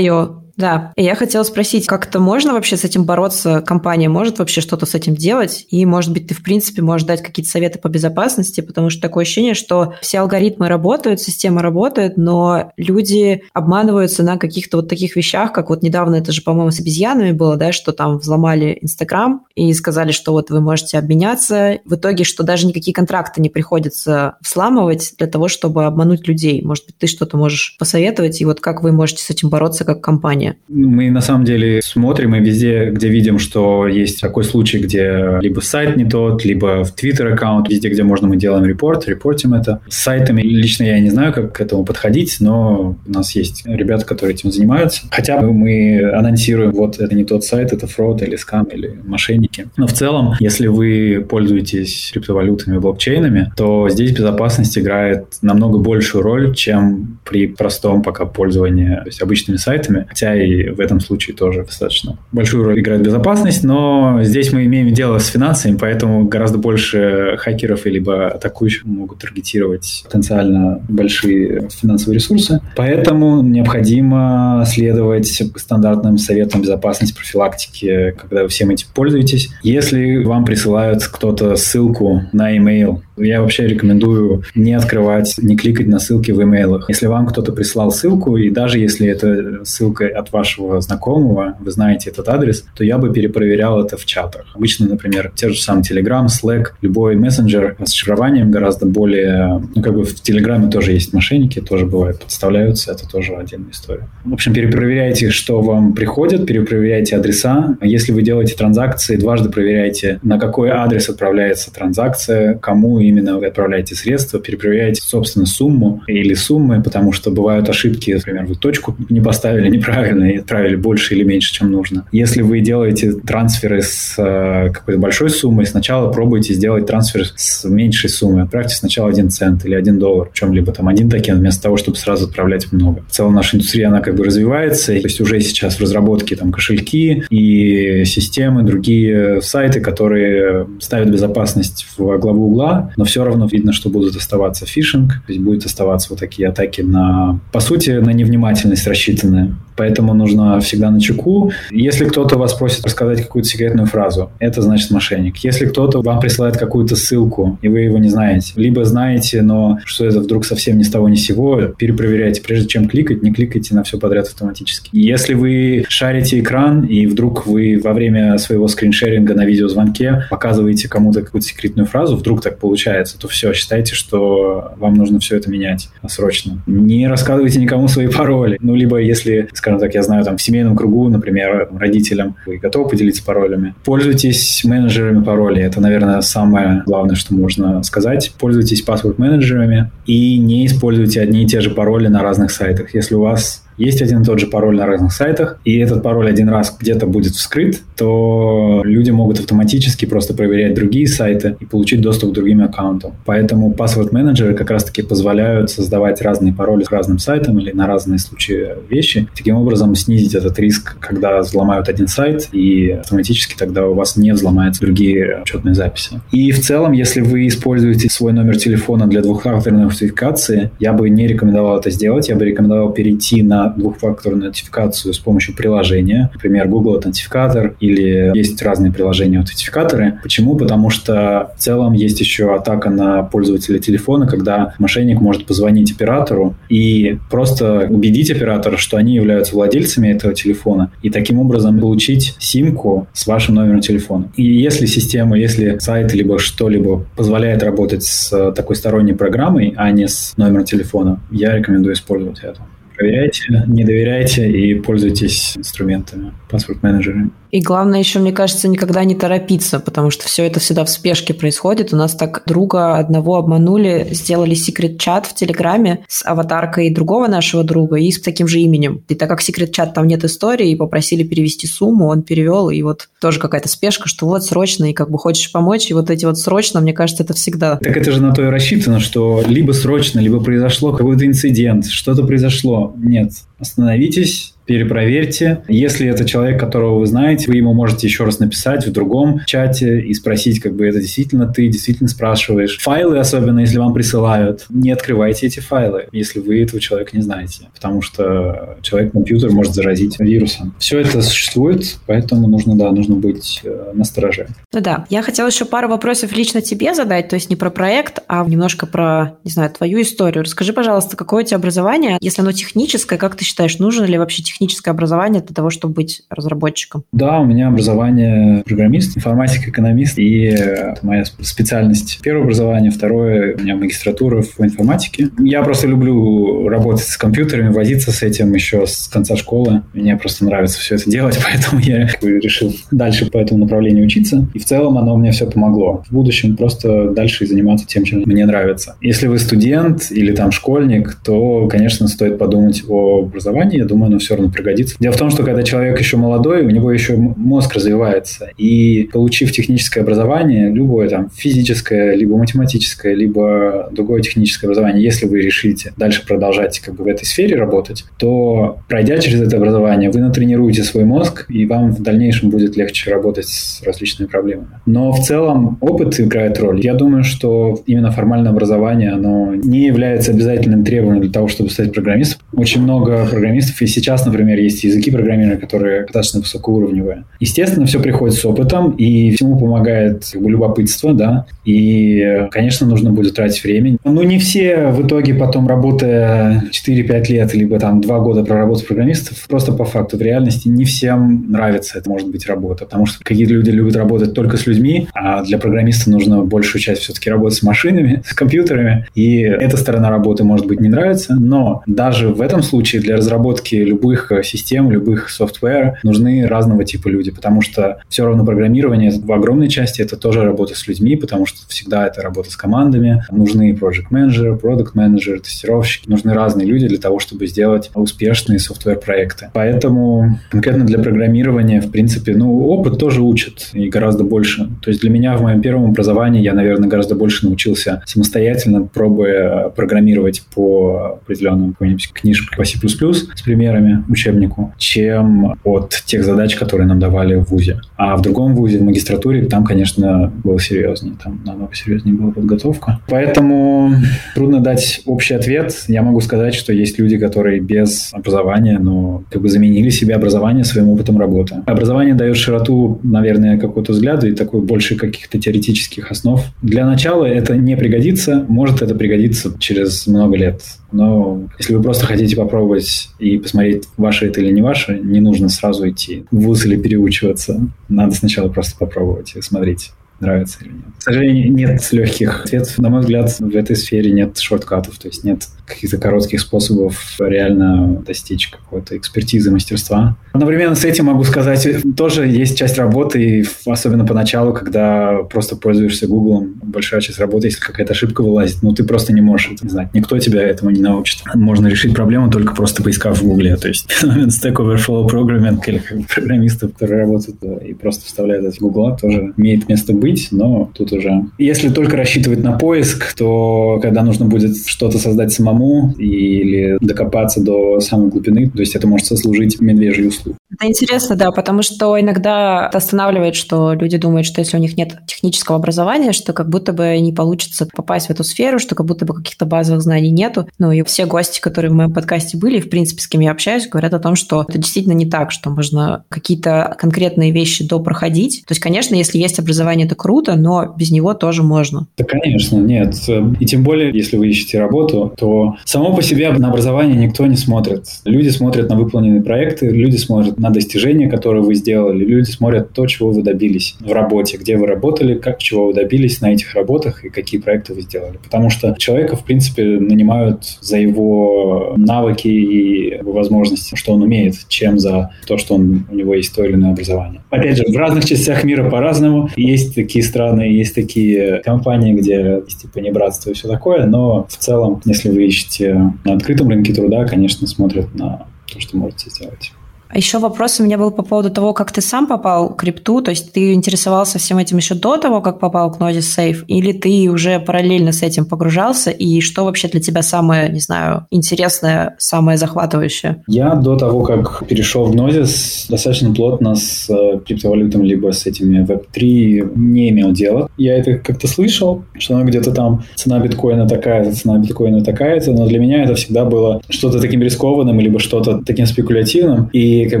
о. Да, и я хотела спросить, как-то можно вообще с этим бороться? Компания может вообще что-то с этим делать? И, может быть, ты, в принципе, можешь дать какие-то советы по безопасности, потому что такое ощущение, что все алгоритмы работают, система работает, но люди обманываются на каких-то вот таких вещах, как вот недавно это же, по-моему, с обезьянами было, да, что там взломали Инстаграм и сказали, что вот вы можете обменяться. В итоге, что даже никакие контракты не приходится взламывать для того, чтобы обмануть людей. Может быть, ты что-то можешь посоветовать, и вот как вы можете с этим бороться как компания? Мы на самом деле смотрим и везде, где видим, что есть такой случай, где либо сайт не тот, либо в Twitter аккаунт, везде, где можно, мы делаем репорт, репортим это. С сайтами лично я не знаю, как к этому подходить, но у нас есть ребята, которые этим занимаются. Хотя бы мы анонсируем, вот это не тот сайт, это фрод или скам, или мошенники. Но в целом, если вы пользуетесь криптовалютами, блокчейнами, то здесь безопасность играет намного большую роль, чем при простом пока пользовании, то есть обычными сайтами, хотя и в этом случае тоже достаточно большую роль играет безопасность, но здесь мы имеем дело с финансами, поэтому гораздо больше хакеров либо атакующих могут таргетировать потенциально большие финансовые ресурсы, поэтому необходимо следовать стандартным советам безопасности, профилактики, когда вы всем этим пользуетесь. Если вам присылают кто-то ссылку на email, я вообще рекомендую не открывать, не кликать на ссылки в имейлах. Если вам кто-то прислал ссылку, и даже если это ссылка от вашего знакомого, вы знаете этот адрес, то я бы перепроверял это в чатах. Обычно, например, те же самые Telegram, Slack, любой мессенджер с шифрованием гораздо более... Ну, как бы в Телеграме тоже есть мошенники, тоже бывает, подставляются, это тоже отдельная история. В общем, перепроверяйте, что вам приходит, перепроверяйте адреса. Если вы делаете транзакции, дважды проверяйте, на какой адрес отправляется транзакция, кому и именно вы отправляете средства, перепроверяете, собственно, сумму или суммы, потому что бывают ошибки, например, вы точку не поставили неправильно и отправили больше или меньше, чем нужно. Если вы делаете трансферы с какой-то большой суммой, сначала пробуйте сделать трансфер с меньшей суммой. Отправьте сначала один цент или один доллар, в чем-либо там один токен, вместо того, чтобы сразу отправлять много. В целом наша индустрия, она как бы развивается, то есть уже сейчас в разработке там кошельки и системы, другие сайты, которые ставят безопасность во главу угла, но все равно видно, что будут оставаться фишинг, то есть будут оставаться вот такие атаки на, по сути, на невнимательность рассчитанные. Поэтому нужно всегда на чеку. Если кто-то вас просит рассказать какую-то секретную фразу, это значит мошенник. Если кто-то вам присылает какую-то ссылку, и вы его не знаете, либо знаете, но что это вдруг совсем ни с того ни с сего, перепроверяйте. Прежде чем кликать, не кликайте на все подряд автоматически. Если вы шарите экран, и вдруг вы во время своего скриншеринга на видеозвонке показываете кому-то какую-то секретную фразу, вдруг так получается, то все, считайте, что вам нужно все это менять срочно. Не рассказывайте никому свои пароли. Ну, либо если, скажем так, я знаю, там, в семейном кругу, например, родителям, вы готовы поделиться паролями, пользуйтесь менеджерами паролей. Это, наверное, самое главное, что можно сказать. Пользуйтесь паспорт-менеджерами и не используйте одни и те же пароли на разных сайтах. Если у вас есть один и тот же пароль на разных сайтах, и этот пароль один раз где-то будет вскрыт, то люди могут автоматически просто проверять другие сайты и получить доступ к другим аккаунтам. Поэтому паспорт-менеджеры как раз-таки позволяют создавать разные пароли к разным сайтам или на разные случаи вещи. Таким образом, снизить этот риск, когда взломают один сайт, и автоматически тогда у вас не взломаются другие учетные записи. И в целом, если вы используете свой номер телефона для двухфакторной аутентификации, я бы не рекомендовал это сделать, я бы рекомендовал перейти на двухфакторную аутентификацию с помощью приложения, например, Google Аутентификатор, или есть разные приложения-аутентификаторы. Почему? Потому что в целом есть еще атака на пользователя телефона, когда мошенник может позвонить оператору и просто убедить оператора, что они являются владельцами этого телефона, и таким образом получить симку с вашим номером телефона. И если система, если сайт либо что-либо позволяет работать с такой сторонней программой, а не с номером телефона, я рекомендую использовать это. Проверяйте, не доверяйте и пользуйтесь инструментами, паспорт-менеджерами. И главное еще, мне кажется, никогда не торопиться, потому что все это всегда в спешке происходит. У нас так друга одного обманули, сделали секрет-чат в Телеграме с аватаркой другого нашего друга и с таким же именем. И так как секрет-чат, там нет истории, попросили перевести сумму, он перевел, и вот тоже какая-то спешка, что вот срочно, и как бы хочешь помочь, и вот эти вот срочно, мне кажется, это всегда. Так это же на то и рассчитано, что либо срочно, либо произошло какой-то инцидент, что-то произошло. Нет, остановитесь, перепроверьте. Если это человек, которого вы знаете, вы ему можете еще раз написать в другом чате и спросить, как бы это действительно ты, действительно спрашиваешь. Файлы, особенно если вам присылают, не открывайте эти файлы, если вы этого человека не знаете, потому что человек-компьютер может заразить вирусом. Все это существует, поэтому нужно, да, нужно быть настороже. Ну да, я хотела еще пару вопросов лично тебе задать, то есть не про проект, а немножко про, не знаю, твою историю. Расскажи, пожалуйста, какое у тебя образование, если оно техническое, как ты считаешь, нужно ли вообще техническое? техническое образование для того, чтобы быть разработчиком? Да, у меня образование программист, информатик, экономист, и это моя специальность. Первое образование, второе, у меня магистратура в информатике. Я просто люблю работать с компьютерами, возиться с этим еще с конца школы. Мне просто нравится все это делать, поэтому я решил дальше по этому направлению учиться. И в целом оно мне все помогло. В будущем просто дальше заниматься тем, чем мне нравится. Если вы студент или там школьник, то, конечно, стоит подумать о образовании. Я думаю, оно все равно пригодится. Дело в том, что когда человек еще молодой, у него еще мозг развивается, и получив техническое образование, любое там физическое, либо математическое, либо другое техническое образование, если вы решите дальше продолжать как бы в этой сфере работать, то пройдя через это образование, вы натренируете свой мозг, и вам в дальнейшем будет легче работать с различными проблемами. Но в целом опыт играет роль. Я думаю, что именно формальное образование, оно не является обязательным требованием для того, чтобы стать программистом. Очень много программистов и сейчас, например, есть языки программирования, которые достаточно высокоуровневые. Естественно, все приходит с опытом, и всему помогает как бы любопытство, да, и, конечно, нужно будет тратить время. Ну, не все в итоге потом, работая четыре-пять лет, либо там два года проработав программистов, просто по факту в реальности не всем нравится это, может быть, работа, потому что какие-то люди любят работать только с людьми, а для программиста нужно большую часть все-таки работать с машинами, с компьютерами, и эта сторона работы, может быть, не нравится, но даже в этом случае для разработки любых систем, любых софтвера нужны разного типа люди, потому что все равно программирование в огромной части это тоже работа с людьми, потому что всегда это работа с командами, нужны project-менеджеры, product-менеджеры, тестировщики, нужны разные люди для того, чтобы сделать успешные софтвер-проекты. Поэтому конкретно для программирования, в принципе, ну, опыт тоже учит и гораздо больше. То есть для меня в моем первом образовании я, наверное, гораздо больше научился самостоятельно, пробуя программировать по определенным какой-нибудь книжке по C++ с примерами, учебнику, чем от тех задач, которые нам давали в вузе. А в другом вузе, в магистратуре, там, конечно, было серьезнее, там намного серьезнее была подготовка. Поэтому трудно дать общий ответ. Я могу сказать, что есть люди, которые без образования, но как бы заменили себе образование своим опытом работы. Образование дает широту, наверное, какого-то взгляда и такой больше каких-то теоретических основ. Для начала это не пригодится, может это пригодится через много лет. Но если вы просто хотите попробовать и посмотреть, ваше это или не ваше, не нужно сразу идти в вуз или переучиваться. Надо сначала просто попробовать и смотреть, нравится или нет. К сожалению, нет легких ответов. На мой взгляд, в этой сфере нет шорткатов, то есть нет каких-то коротких способов реально достичь какой-то экспертизы, мастерства. Одновременно с этим могу сказать, тоже есть часть работы, и особенно поначалу, когда просто пользуешься Гуглом, большая часть работы, если какая-то ошибка вылазит, ну ты просто не можешь это знать. Никто тебя этому не научит. Можно решить проблему, только просто поискав в Гугле. То есть феномен Stack Overflow Programming или программистов, которые работают и просто вставляют это в Гугла, тоже имеет место быть. Но тут уже... Если только рассчитывать на поиск, то когда нужно будет что-то создать самому или докопаться до самой глубины, то есть это может сослужить медвежью услугу. Это интересно, да, потому что иногда это останавливает, что люди думают, что если у них нет технического образования, что как будто бы не получится попасть в эту сферу, что как будто бы каких-то базовых знаний нету. Ну и все гости, которые в моем подкасте были, в принципе, с кем я общаюсь, говорят о том, что это действительно не так, что можно какие-то конкретные вещи допроходить. То есть, конечно, если есть образование, это круто, но без него тоже можно. Да, конечно, нет. И тем более, если вы ищете работу, то само по себе на образование никто не смотрит. Люди смотрят на выполненные проекты, люди смотрят на достижения, которые вы сделали, люди смотрят то, чего вы добились в работе, где вы работали, как, чего вы добились на этих работах и какие проекты вы сделали. Потому что человека, в принципе, нанимают за его навыки и возможности, что он умеет, чем за то, что он, у него есть то или иное образование. Опять же, в разных частях мира по-разному. Есть такие страны, есть такие компании, где есть типа небратство и все такое, но в целом, если вы ищете на открытом рынке труда, конечно, смотрят на то, что можете сделать. А еще вопрос у меня был по поводу того, как ты сам попал к крипту, то есть ты интересовался всем этим еще до того, как попал к Gnosis Safe, или ты уже параллельно с этим погружался, и что вообще для тебя самое, не знаю, интересное, самое захватывающее? Я до того, как перешел в Gnosis, достаточно плотно с криптовалютами, либо с этими веб три не имел дела. Я это как-то слышал, что она где-то там цена биткоина такая-то, цена биткоина такая-то, но для меня это всегда было что-то таким рискованным, либо что-то таким спекулятивным, и как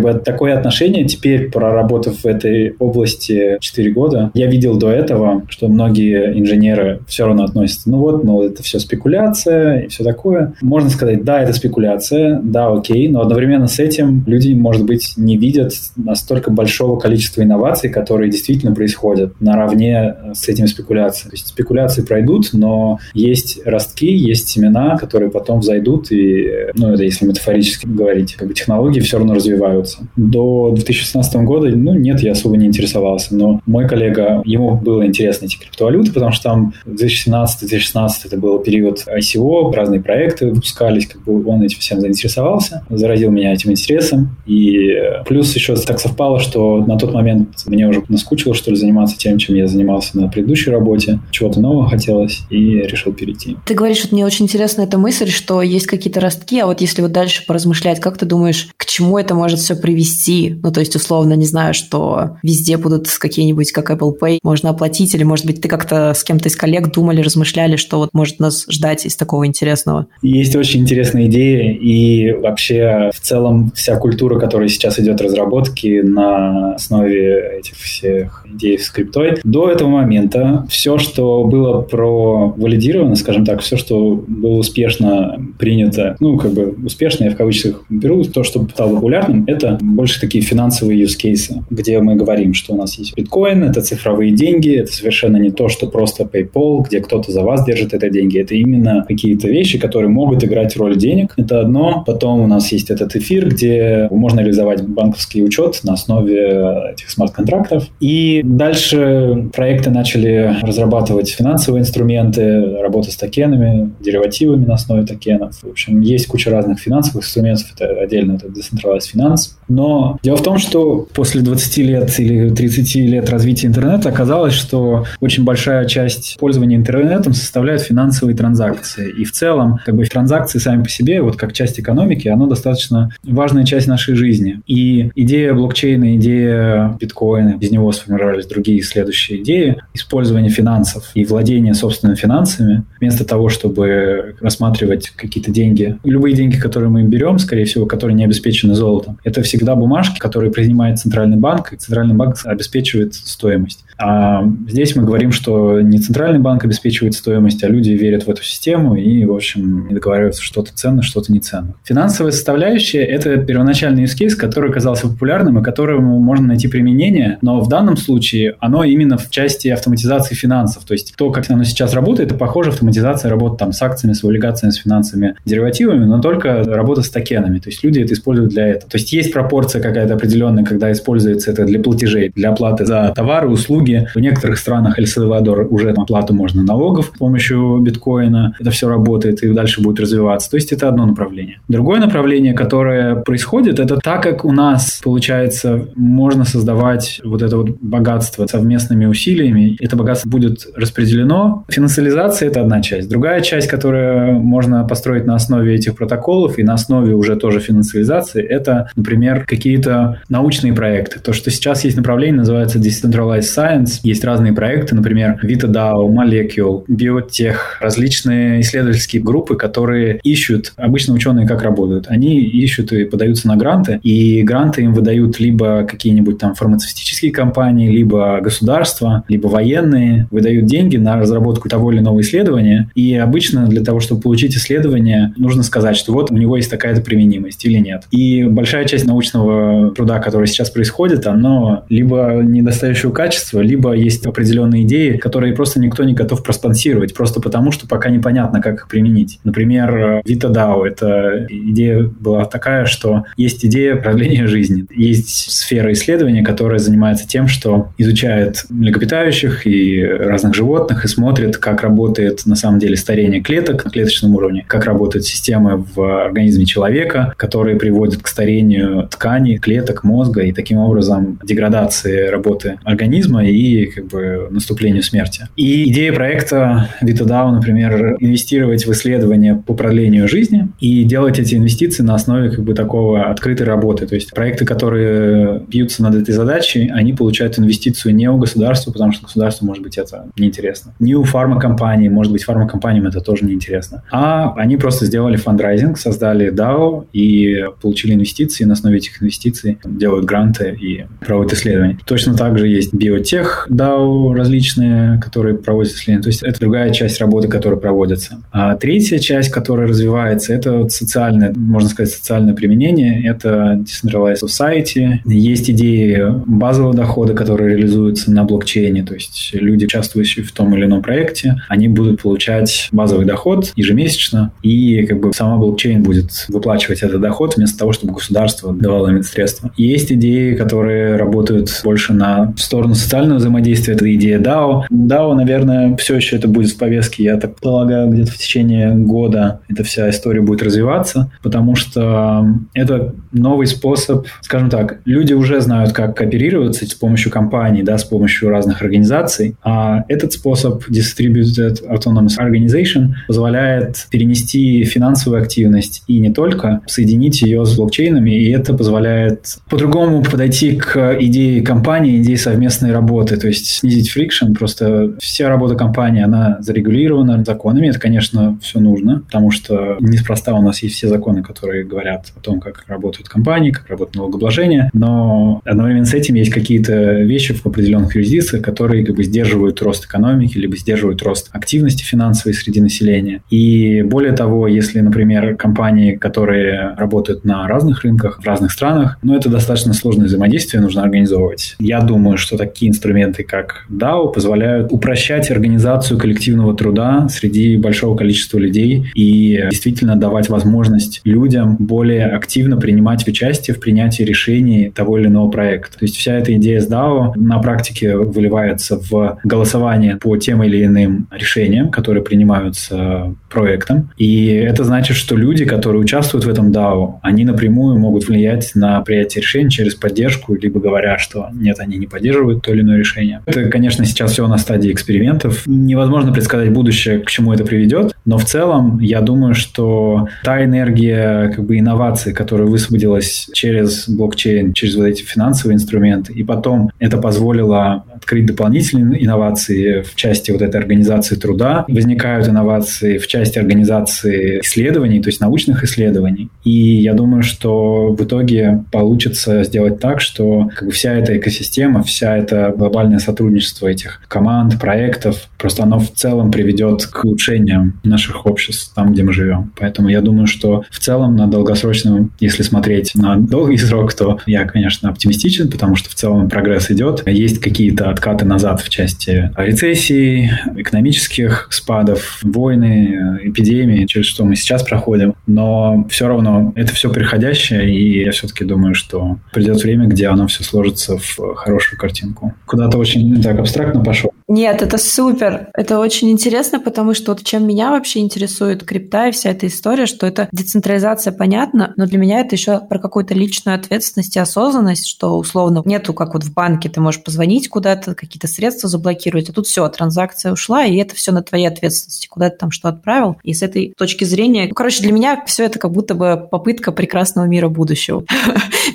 бы такое отношение теперь, проработав в этой области четыре года, я видел до этого, что многие инженеры все равно относятся, ну вот, мол, это все спекуляция и все такое. Можно сказать, да, это спекуляция, да, окей, но одновременно с этим люди, может быть, не видят настолько большого количества инноваций, которые действительно происходят наравне с этими спекуляциями. То есть спекуляции пройдут, но есть ростки, есть семена, которые потом взойдут, и, ну, это если метафорически говорить, как бы технологии все равно развиваются. До две тысячи шестнадцатого года, ну, нет, я особо не интересовался, но мой коллега, ему было интересно эти криптовалюты, потому что там две тысячи семнадцатый - две тысячи шестнадцатый это был период ай си о, разные проекты выпускались, как бы он этим всем заинтересовался, заразил меня этим интересом, и плюс еще так совпало, что на тот момент мне уже наскучило, что ли, заниматься тем, чем я занимался на предыдущей работе, чего-то нового хотелось, и решил перейти. Ты говоришь, вот мне очень интересна эта мысль, что есть какие-то ростки, а вот если вот дальше поразмышлять, как ты думаешь, к чему это может все привести? Ну, то есть, условно, не знаю, что везде будут какие-нибудь, как Apple Pay, можно оплатить, или, может быть, ты как-то с кем-то из коллег думали, размышляли, что вот может нас ждать из такого интересного? Есть очень интересная идея, и вообще в целом вся культура, которая сейчас идет разработки на основе этих всех идей с криптой, до этого момента все, что было провалидировано, скажем так, все, что было успешно принято, ну, как бы успешно, я в кавычках беру, то, что стало популярным, это больше такие финансовые юзкейсы, где мы говорим, что у нас есть биткоин, это цифровые деньги, это совершенно не то, что просто PayPal, где кто-то за вас держит это деньги, это именно какие-то вещи, которые могут играть роль денег, это одно, потом у нас есть этот эфир, где можно реализовать банковский учет на основе этих смарт-контрактов, и дальше проекты начали разрабатывать финансовые инструменты, работа с токенами, деривативами на основе токенов, в общем, есть куча разных финансовых инструментов, это отдельно, это Decentralized Finance, но дело в том, что после двадцати лет или тридцати лет развития интернета оказалось, что очень большая часть пользования интернетом составляют финансовые транзакции, и в целом, как бы, транзакции сами по себе, вот как часть экономики, она достаточно важная часть нашей жизни, и идея блокчейна, идея биткоина, из него сформировались другие следующие идеи, использование финансов и владение собственными финансами, вместо того, чтобы рассматривать какие-то деньги, любые деньги, которые мы берем, скорее всего, которые не обеспечены золотом, это всегда бумажки, которые принимает центральный банк, и центральный банк обеспечивает стоимость. А здесь мы говорим, что не центральный банк обеспечивает стоимость, а люди верят в эту систему и, в общем, договариваются, что-то ценно, что-то не ценно. Финансовая составляющая – это первоначальный use case, который оказался популярным и которому можно найти применение, но в данном случае оно именно в части автоматизации финансов. То есть то, как оно сейчас работает, это, похоже, автоматизация работы там, с акциями, с облигациями, с финансовыми деривативами, но только работа с токенами. То есть люди это используют для этого. То есть есть пропорция какая-то определенная, когда используется это для платежей, для оплаты за товары, услуги. В некоторых странах, Эль-Сальвадор, уже оплату можно налогов с помощью биткоина. Это все работает и дальше будет развиваться. То есть это одно направление. Другое направление, которое происходит, это так, как у нас, получается, можно создавать вот это вот богатство совместными усилиями. Это богатство будет распределено. Финансализация – это одна часть. Другая часть, которую можно построить на основе этих протоколов и на основе уже тоже финансализации, это, например, какие-то научные проекты. То, что сейчас есть направление, называется Decentralized Science. Есть разные проекты, например, VitaDAO, Molecule, биотех, различные исследовательские группы, которые ищут, обычно ученые как работают, они ищут и подаются на гранты, и гранты им выдают либо какие-нибудь там фармацевтические компании, либо государства, либо военные, выдают деньги на разработку того или иного исследования, и обычно для того, чтобы получить исследование, нужно сказать, что вот у него есть такая-то применимость или нет. И большая часть научного труда, который сейчас происходит, оно либо недостающего качества, либо есть определенные идеи, которые просто никто не готов проспонсировать, просто потому, что пока непонятно, как их применить. Например, VitaDAO — это идея была такая, что есть идея продления жизни. Есть сфера исследования, которая занимается тем, что изучает млекопитающих и разных животных и смотрит, как работает на самом деле старение клеток на клеточном уровне, как работают системы в организме человека, которые приводят к старению тканей, клеток, мозга и таким образом деградации работы организма и как бы наступлению смерти. И идея проекта VitaDAO, например, инвестировать в исследования по продлению жизни и делать эти инвестиции на основе как бы такого открытой работы. То есть проекты, которые бьются над этой задачей, они получают инвестицию не у государства, потому что государству, может быть, это неинтересно. Не у фармакомпании, может быть, фармакомпаниям это тоже неинтересно. А они просто сделали фандрайзинг, создали дао и получили инвестиции. На основе этих инвестиций делают гранты и проводят исследования. Точно так же есть биотех дао различные, которые проводят исследования. То есть это другая часть работы, которая проводится. А третья часть, которая развивается, это вот социальное, можно сказать, социальное применение. Это decentralized society. Есть идеи базового дохода, которые реализуются на блокчейне. То есть люди, участвующие в том или ином проекте, они будут получать базовый доход ежемесячно, и как бы сама блокчейн будет выплачивать этот доход вместо того, чтобы государство давало им средства. Есть идеи, которые работают больше на сторону социального взаимодействия. Это идея дао. дао, наверное, все еще это будет в повестке, я так полагаю, где-то в течение года эта вся история будет развиваться, потому что это новый способ, скажем так, люди уже знают, как кооперироваться с помощью компаний, да, с помощью разных организаций, а этот способ Distributed Autonomous Organization позволяет перенести финансовую активность и не только, соединить ее с блокчейнами, и это позволяет по-другому подойти к идее компании, идее совместной работы, то есть снизить фрикшн, просто вся работа компании, она зарегулирована законами, это, конечно, все нужно, потому что неспроста у нас есть все законы, которые говорят о том, как работают компании, как работает налогообложение, но одновременно с этим есть какие-то вещи в определенных юрисдикциях, которые как бы сдерживают рост экономики, либо сдерживают рост активности финансовой среди населения. И более того, если, например, компании, которые работают на разных рынках, в разных странах, ну, это достаточно сложное взаимодействие нужно организовывать. Я думаю, что такие инструменты, как дао, позволяют упрощать организацию коллективного труда среди большого количества людей и действительно давать возможность людям более активно принимать участие в принятии решений того или иного проекта. То есть вся эта идея с дао на практике выливается в голосование по тем или иным решениям, которые принимаются проектом. И это значит, что люди, которые участвуют в этом дао, они напрямую могут влиять на принятие решений через поддержку, либо говоря, что нет, они не поддерживают то или иное решение. Это, конечно, сейчас все на стадии экспериментов. Невозможно предсказать будущее, к чему это приведет, но в целом я думаю, что та энергия как бы инноваций, которая высвободилась через блокчейн, через вот эти финансовые инструменты, и потом это позволило открыть дополнительные инновации в части вот этой организации труда. Возникают инновации в части организации исследований, то есть научных исследований. И я думаю, что в итоге получится сделать так, что как бы вся эта экосистема, вся это глобальное сотрудничество этих команд, проектов, просто оно в целом приведет к улучшению наших обществ там, где мы живем. Поэтому я думаю, что в целом на долгосрочном, если смотреть на долгий срок, то я, конечно, оптимистичен, потому что в целом прогресс идет. Есть какие-то откаты назад в части рецессий, экономических спадов, войны, эпидемии, через что мы сейчас проходим. Но все равно это все приходящее, и я все-таки думаю, что придет время, где оно все сложится в хорошую картинку. Куда-то очень так абстрактно пошло. Нет, это супер. Это очень интересно, потому что вот чем меня вообще интересует крипта и вся эта история, что это децентрализация, понятно, но для меня это еще про какую-то личную ответственность и осознанность, что условно нету, как вот в банке ты можешь позвонить куда-то, какие-то средства заблокировать, а тут все, транзакция ушла, и это все на твоей ответственности, куда ты там что отправил. И с этой точки зрения, ну, короче, для меня все это как будто бы попытка прекрасного мира будущего.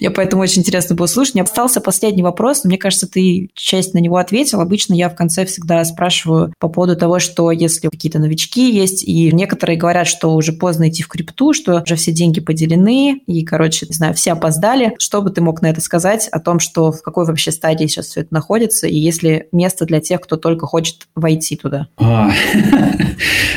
Мне поэтому очень интересно было слушать. Мне остался последний вопрос, мне кажется, ты часть на него ответил. Обычно я в конце всегда спрашиваю по поводу того, что если какие-то новички есть, и некоторые говорят, что уже поздно идти в крипту, что уже все деньги поделены, и, короче, не знаю, все опоздали. Что бы ты мог на это сказать о том, что в какой вообще стадии сейчас все это находится, и есть ли место для тех, кто только хочет войти туда?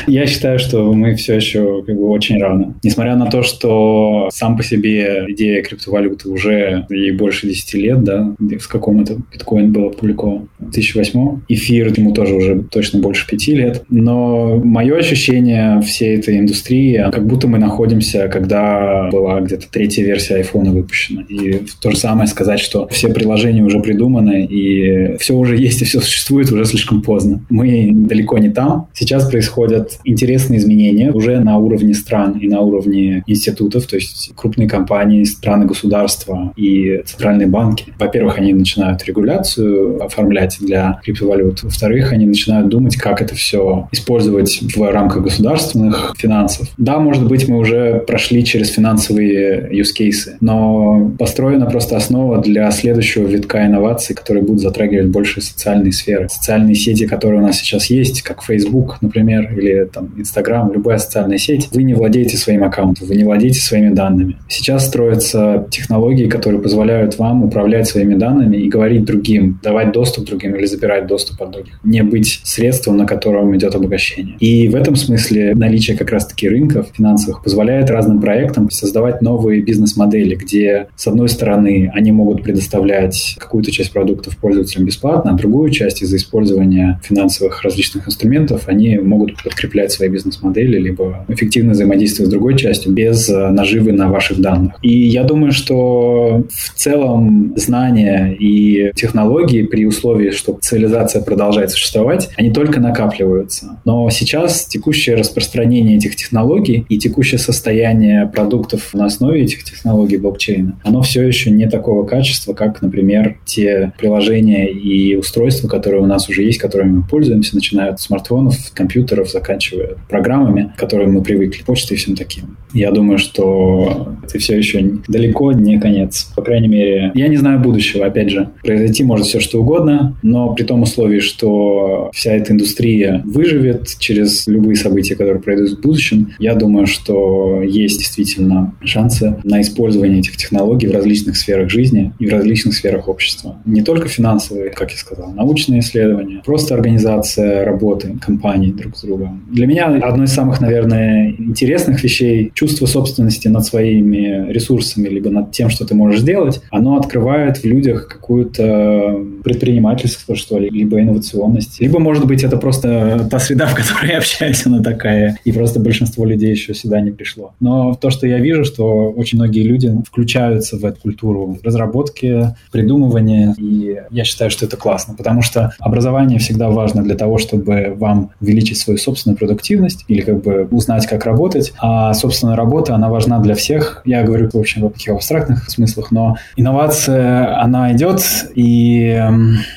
Я считаю, что мы все еще как бы очень рано. Несмотря на то, что сам по себе идея криптовалюты уже ей больше десять лет, да, в каком это биткоин был опубликован в две тысячи восьмом. Эфир ему тоже уже точно больше пяти лет. Но мое ощущение всей этой индустрии, как будто мы находимся, когда была где-то третья версия айфона выпущена. И то же самое сказать, что все приложения уже придуманы, и все уже есть, и все существует, уже слишком поздно. Мы далеко не там. Сейчас происходят интересные изменения уже на уровне стран и на уровне институтов, то есть крупные компании, страны, государства и центральные банки. Во-первых, они начинают регуляцию оформлять для криптовалют. Во-вторых, они начинают думать, как это все использовать в рамках государственных финансов. Да, может быть, мы уже прошли через финансовые юзкейсы, но построена просто основа для следующего витка инноваций, которые будут затрагивать больше социальные сферы. Социальные сети, которые у нас сейчас есть, как Facebook, например, или там Instagram, любая социальная сеть, вы не владеете своим аккаунтом, вы не владеете своими данными. Сейчас строятся технологии, которые позволяют вам управлять своими данными и говорить другим, давать доступ другим или забирать доступ от других, не быть средством, на котором идет обогащение. И в этом смысле наличие как раз-таки рынков финансовых позволяет разным проектам создавать новые бизнес-модели, где, с одной стороны, они могут предоставлять какую-то часть продуктов пользователям бесплатно, а другую часть из-за использования финансовых различных инструментов они могут подкреплять свои бизнес-модели либо эффективно взаимодействовать с другой частью без наживы на ваших данных. И я думаю, что в целом знания и технологии при условии, что цивилизация продолжает существовать, они только накапливаются. Но сейчас текущее распространение этих технологий и текущее состояние продуктов на основе этих технологий блокчейна, оно все еще не такого качества, как, например, те приложения и устройства, которые у нас уже есть, которыми мы пользуемся, начиная от смартфонов, компьютеров, заканчивая программами, к которым мы привыкли, почтой и всем таким. Я думаю, что это все еще далеко не конец. По крайней мере, я не знаю будущего, опять же. Произойти может все что угодно, но при том условии, что вся эта индустрия выживет через любые события, которые пройдут в будущем, я думаю, что есть действительно шансы на использование этих технологий в различных сферах жизни и в различных сферах общества. Не только финансовые, как я сказал, научные исследования, просто организация работы компаний друг с другом. Для меня одно из самых, наверное, интересных вещей — чувство собственности над своими ресурсами либо над тем, что ты можешь сделать, оно открывает в людях какую-то предпринимательство, что ли, либо инновационность. Либо, может быть, это просто та среда, в которой я общаюсь, она такая, и просто большинство людей еще сюда не пришло. Но то, что я вижу, что очень многие люди включаются в эту культуру разработки, придумывания, и я считаю, что это классно, потому что образование всегда важно для того, чтобы вам увеличить свою собственную продуктивность или как бы узнать, как работать. А собственная работа, она важна для всех. Я говорю, в общем, в таких абстрактных смыслах, но инновация, она идет, и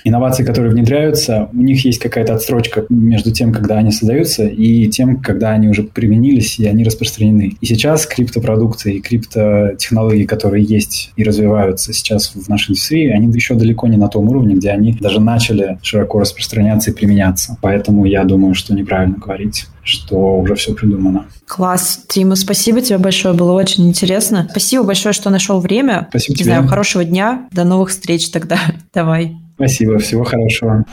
инновации, которые внедряются, у них есть какая-то отсрочка между тем, когда они создаются, и тем, когда они уже применились и они распространены. И сейчас криптопродукты и криптотехнологии, которые есть и развиваются сейчас в нашей индустрии, они еще далеко не на том уровне, где они даже начали широко распространяться и применяться. Поэтому я думаю, что неправильно говорить, что уже все придумано. Класс. Тима, спасибо тебе большое, было очень интересно. Спасибо большое, что нашел время. Спасибо тебе. Не знаю, хорошего дня, до новых встреч тогда. Давай. Спасибо, всего хорошего.